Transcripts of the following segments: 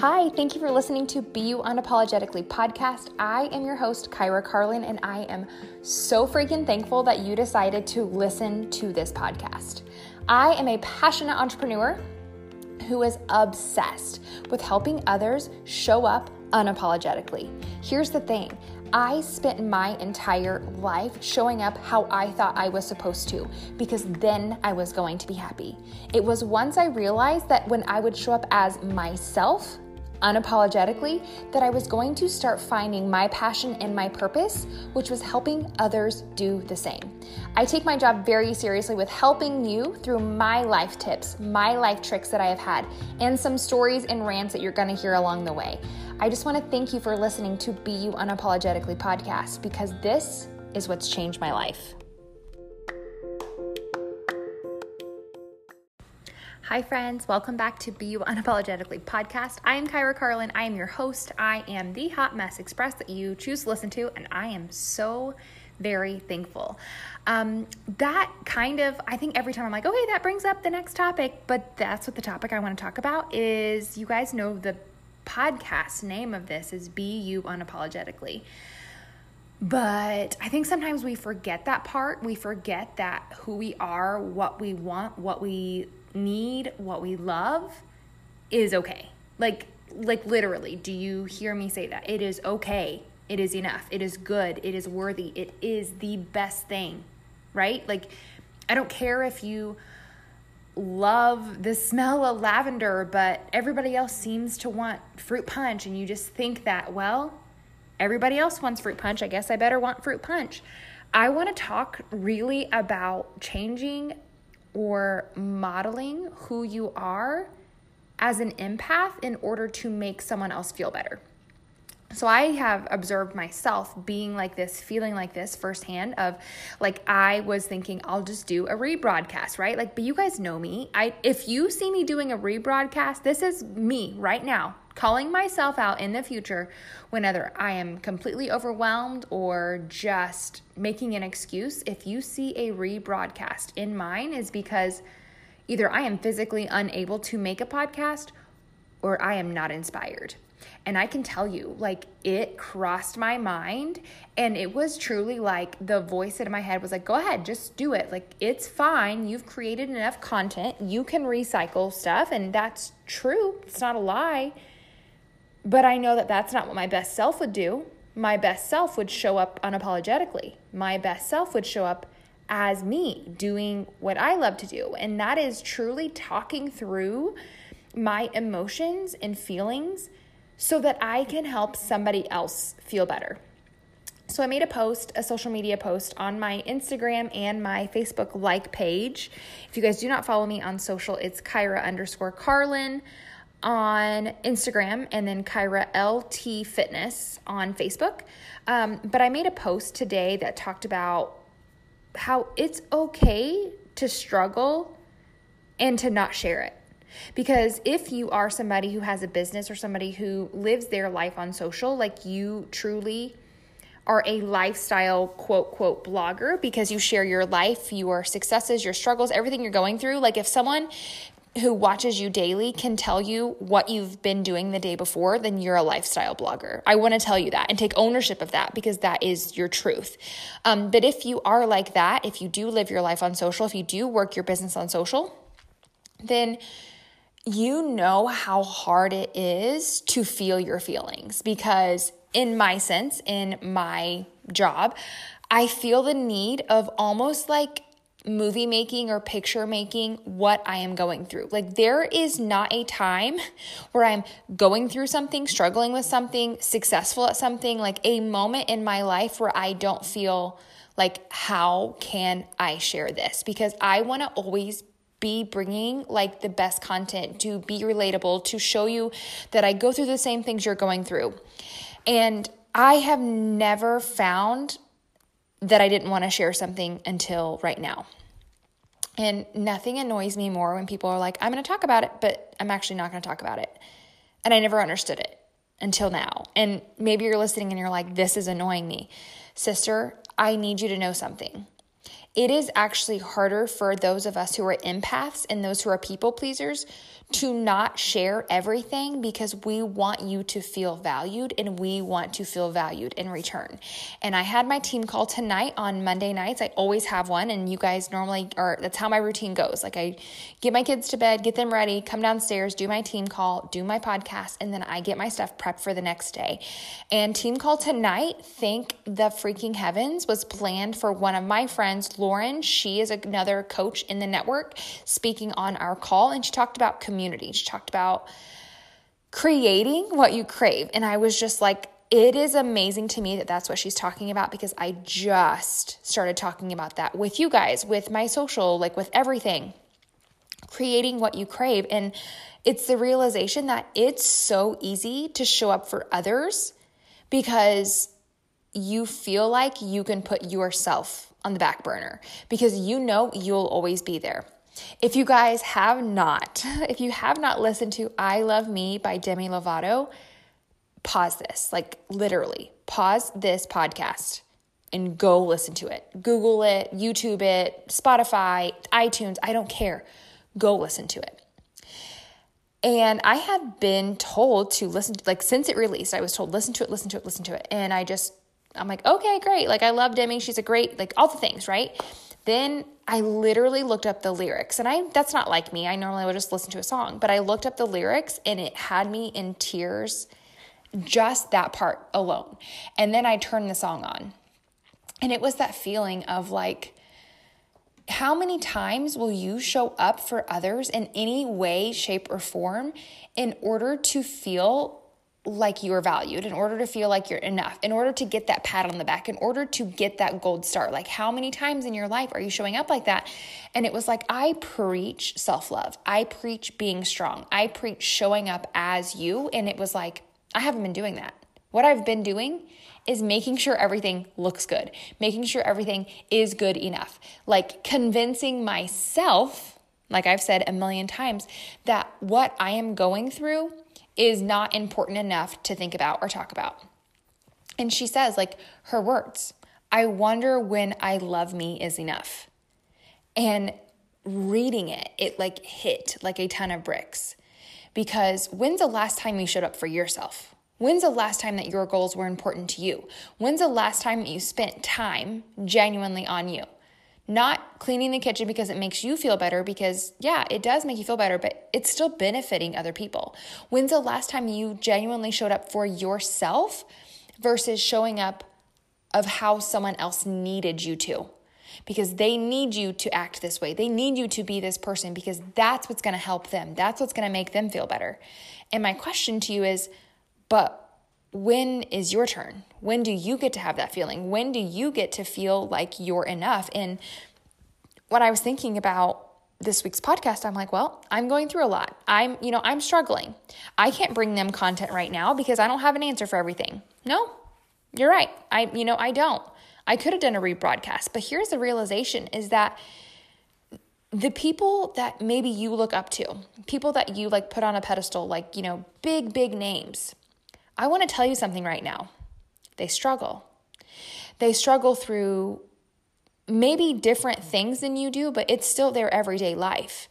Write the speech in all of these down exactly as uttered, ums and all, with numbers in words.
Hi, thank you for listening to Be You Unapologetically podcast. I am your host, Kyra Carlin, and I am so freaking thankful that you decided to listen to this podcast. I am a passionate entrepreneur who is obsessed with helping others show up unapologetically. Here's the thing. I spent my entire life showing up how I thought I was supposed to, because then I was going to be happy. It was once I realized that when I would show up as myself, unapologetically, that I was going to start finding my passion and my purpose, which was helping others do the same. I take my job very seriously with helping you through my life tips, my life tricks that I have had, and some stories and rants that you're going to hear along the way. I just want to thank you for listening to Be You Unapologetically podcast, because this is what's changed my life. Hi friends, welcome back to Be You Unapologetically podcast. I am Kyra Carlin. I am your host. I am the hot mess express that you choose to listen to, and I am so very thankful. Um, that kind of, I think every time I'm like, okay, that brings up the next topic, but that's what the topic I want to talk about is. You guys know the podcast name of this is Be You Unapologetically. But I think sometimes we forget that part. We forget that who we are, what we want, what we need, what we love is okay. Like, like literally, do you hear me say that? It is okay. It is enough. It is good. It is worthy. It is the best thing, right? Like, I don't care if you love the smell of lavender, but everybody else seems to want fruit punch, and you just think that, well, everybody else wants fruit punch. I guess I better want fruit punch. I want to talk really about changing or modeling who you are as an empath in order to make someone else feel better. So I have observed myself being like this, feeling like this firsthand of like, I was thinking I'll just do a rebroadcast, right? Like, but you guys know me. I, if you see me doing a rebroadcast, this is me right now calling myself out in the future whenever I am completely overwhelmed or just making an excuse. If you see a rebroadcast in mine, is because either I am physically unable to make a podcast or I am not inspired. And I can tell you, like, it crossed my mind, and it was truly like the voice in my head was like, go ahead, just do it. Like, it's fine. You've created enough content. You can recycle stuff, and that's true. It's not a lie. But I know that that's not what my best self would do. My best self would show up unapologetically. My best self would show up as me doing what I love to do. And that is truly talking through my emotions and feelings so that I can help somebody else feel better. So I made a post, a social media post on my Instagram and my Facebook like page. If you guys do not follow me on social, it's Kyra underscore Carlin on Instagram, and then Kyra L T Fitness on Facebook. Um, but I made a post today that talked about how it's okay to struggle and to not share it. Because if you are somebody who has a business or somebody who lives their life on social, like, you truly are a lifestyle quote, quote, blogger, because you share your life, your successes, your struggles, everything you're going through. Like, if someone who watches you daily can tell you what you've been doing the day before, then you're a lifestyle blogger. I want to tell you that and take ownership of that, because that is your truth. Um, but if you are like that, if you do live your life on social, if you do work your business on social, then you know how hard it is to feel your feelings, because in my sense, in my job, I feel the need of almost like movie making or picture making what I am going through. Like, there is not a time where I'm going through something, struggling with something, successful at something, like a moment in my life where I don't feel like, how can I share this? Because I want to always be bringing like the best content, to be relatable, to show you that I go through the same things you're going through. And I have never found that I didn't want to share something until right now. And nothing annoys me more when people are like, I'm going to talk about it, but I'm actually not going to talk about it. And I never understood it until now. And maybe you're listening and you're like, this is annoying me. Sister, I need you to know something. it is actually harder for those of us who are empaths and those who are people pleasers to not share everything, because we want you to feel valued and we want to feel valued in return. And I had my team call tonight on Monday nights. I always have one, and you guys normally are, that's how my routine goes. Like, I get my kids to bed, get them ready, come downstairs, do my team call, do my podcast, and then I get my stuff prepped for the next day. And team call tonight, thank the freaking heavens, was planned for one of my friends, Lauren. She is another coach in the network, speaking on our call, and she talked about community. Community. She talked about creating what you crave. And I was just like, it is amazing to me that that's what she's talking about, because I just started talking about that with you guys, with my social, like with everything, creating what you crave. And it's the realization that it's so easy to show up for others because you feel like you can put yourself on the back burner because you know you'll always be there. If you guys have not, if you have not listened to I Love Me by Demi Lovato, pause this, like literally pause this podcast and go listen to it. Google it, YouTube it, Spotify, iTunes, I don't care. Go listen to it. And I had been told to listen, like since it released, I was told, listen to it, listen to it, listen to it. And I just, I'm like, okay, great. Like I love Demi. She's a great, like all the things, right? Then I literally looked up the lyrics, and I that's not like me. I normally would just listen to a song, but I looked up the lyrics and it had me in tears, just that part alone. And then I turned the song on, and it was that feeling of like, how many times will you show up for others in any way, shape, or form in order to feel like you're valued, in order to feel like you're enough, in order to get that pat on the back, in order to get that gold star? Like, how many times in your life are you showing up like that? And it was like, I preach self-love. I preach being strong. I preach showing up as you. And it was like, I haven't been doing that. What I've been doing is making sure everything looks good, making sure everything is good enough, like convincing myself, like I've said a million times, that what I am going through is not important enough to think about or talk about. And she says, like, her words, I wonder when I love me is enough. And reading it, it like hit like a ton of bricks. Because when's the last time you showed up for yourself? When's the last time that your goals were important to you? When's the last time that you spent time genuinely on you? Not cleaning the kitchen because it makes you feel better, because yeah, it does make you feel better, but it's still benefiting other people. When's the last time you genuinely showed up for yourself versus showing up of how someone else needed you to? Because they need you to act this way. They need you to be this person because that's what's going to help them. That's what's going to make them feel better. And my question to you is, but when is your turn? When do you get to have that feeling? When do you get to feel like you're enough? And when I was thinking about this week's podcast, I'm like, well, I'm going through a lot. I'm, you know, I'm struggling. I can't bring them content right now because I don't have an answer for everything. No, you're right. I, you know, I don't. I could have done a rebroadcast, but here's the realization is that the people that maybe you look up to, people that you like put on a pedestal, like, you know, big, big names, I want to tell you something right now. They struggle. They struggle through maybe different things than you do, but it's still their everyday life.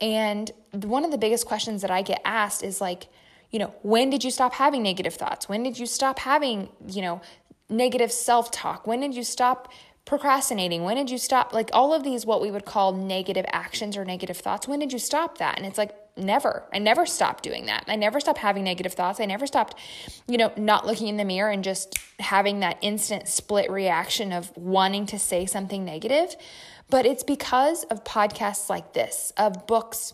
And one of the biggest questions that I get asked is like, you know, when did you stop having negative thoughts? When did you stop having, you know, negative self-talk? When did you stop procrastinating? When did you stop? Like all of these, what we would call negative actions or negative thoughts. When did you stop that? And it's like, never. I never stopped doing that. I never stopped having negative thoughts. I never stopped, you know, not looking in the mirror and just having that instant split reaction of wanting to say something negative. But it's because of podcasts like this, of books,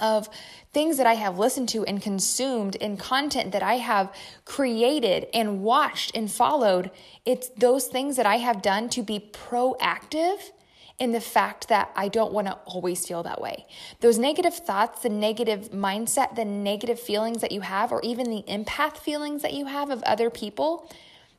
of things that I have listened to and consumed and content that I have created and watched and followed. It's those things that I have done to be proactive in the fact that I don't want to always feel that way. Those negative thoughts, the negative mindset, the negative feelings that you have, or even the empath feelings that you have of other people,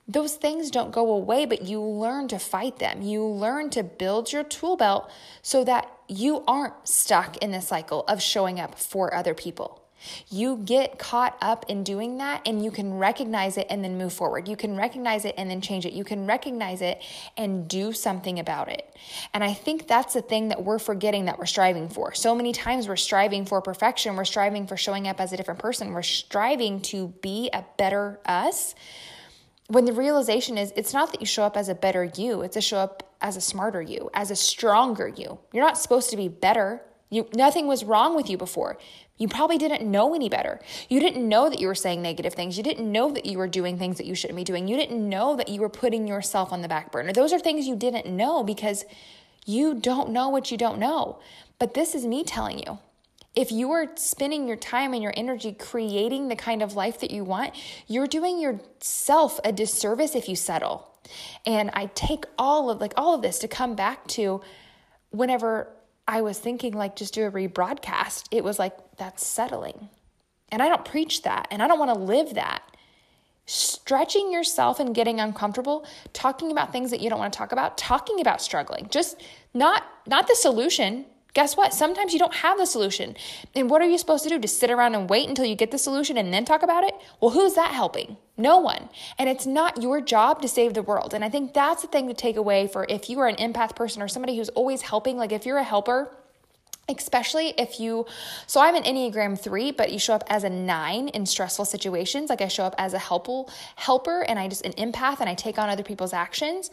those things don't go away, but you learn to fight them. You learn to build your tool belt so that you aren't stuck in the cycle of showing up for other people. You get caught up in doing that, and you can recognize it and then move forward. You can recognize it and then change it. You can recognize it and do something about it. And I think that's the thing that we're forgetting that we're striving for. So many times we're striving for perfection. We're striving for showing up as a different person. We're striving to be a better us, when the realization is it's not that you show up as a better you. It's to show up as a smarter you, as a stronger you. You're not supposed to be better. You, nothing was wrong with you before. You probably didn't know any better. You didn't know that you were saying negative things. You didn't know that you were doing things that you shouldn't be doing. You didn't know that you were putting yourself on the back burner. Those are things you didn't know because you don't know what you don't know. But this is me telling you. If you are spending your time and your energy creating the kind of life that you want, you're doing yourself a disservice if you settle. And I take all of like all of this to come back to whenever I was thinking, like, just do a rebroadcast. It was like, that's settling. And I don't preach that. And I don't want to live that. Stretching yourself and getting uncomfortable, talking about things that you don't want to talk about, talking about struggling, just not, not the solution. Guess what? Sometimes you don't have the solution. And what are you supposed to do? Just sit around and wait until you get the solution and then talk about it? Well, who's that helping? No one. And it's not your job to save the world. And I think that's the thing to take away for if you are an empath person or somebody who's always helping, like if you're a helper, especially if you, so I'm an Enneagram three, but you show up as a nine in stressful situations. Like I show up as a helpful helper and I just an empath and I take on other people's actions.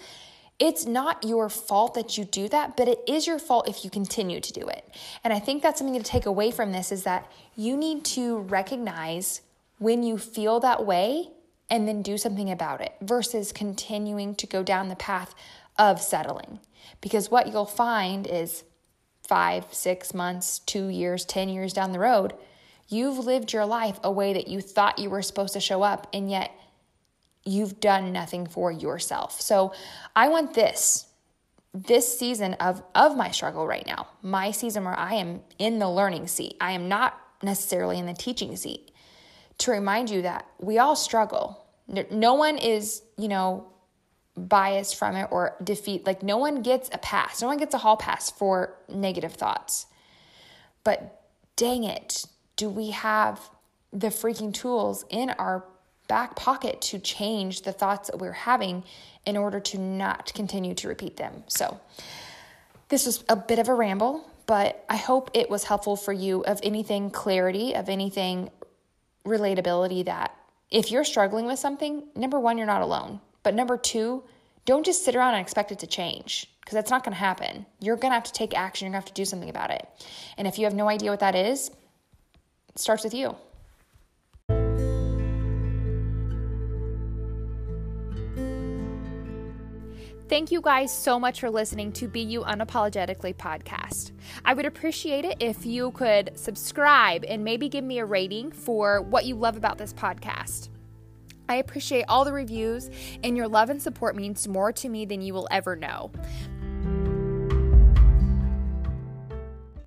It's not your fault that you do that, but it is your fault if you continue to do it. And I think that's something to take away from this is that you need to recognize when you feel that way and then do something about it versus continuing to go down the path of settling. Because what you'll find is five, six months, two years, ten years down the road, you've lived your life a way that you thought you were supposed to show up, and yet you've done nothing for yourself. So I want this, this season of, of my struggle right now, my season where I am in the learning seat, I am not necessarily in the teaching seat, to remind you that we all struggle. No one is, you know, biased from it or defeat. Like no one gets a pass. No one gets a hall pass for negative thoughts. But dang it, do we have the freaking tools in our back pocket to change the thoughts that we're having in order to not continue to repeat them. So this was a bit of a ramble, but I hope it was helpful for you of anything clarity, of anything relatability that if you're struggling with something, number one, you're not alone. But number two, don't just sit around and expect it to change because that's not going to happen. You're going to have to take action. You're going to have to do something about it. And if you have no idea what that is, it starts with you. Thank you guys so much for listening to Be You Unapologetically podcast. I would appreciate it if you could subscribe and maybe give me a rating for what you love about this podcast. I appreciate all the reviews, and your love and support means more to me than you will ever know.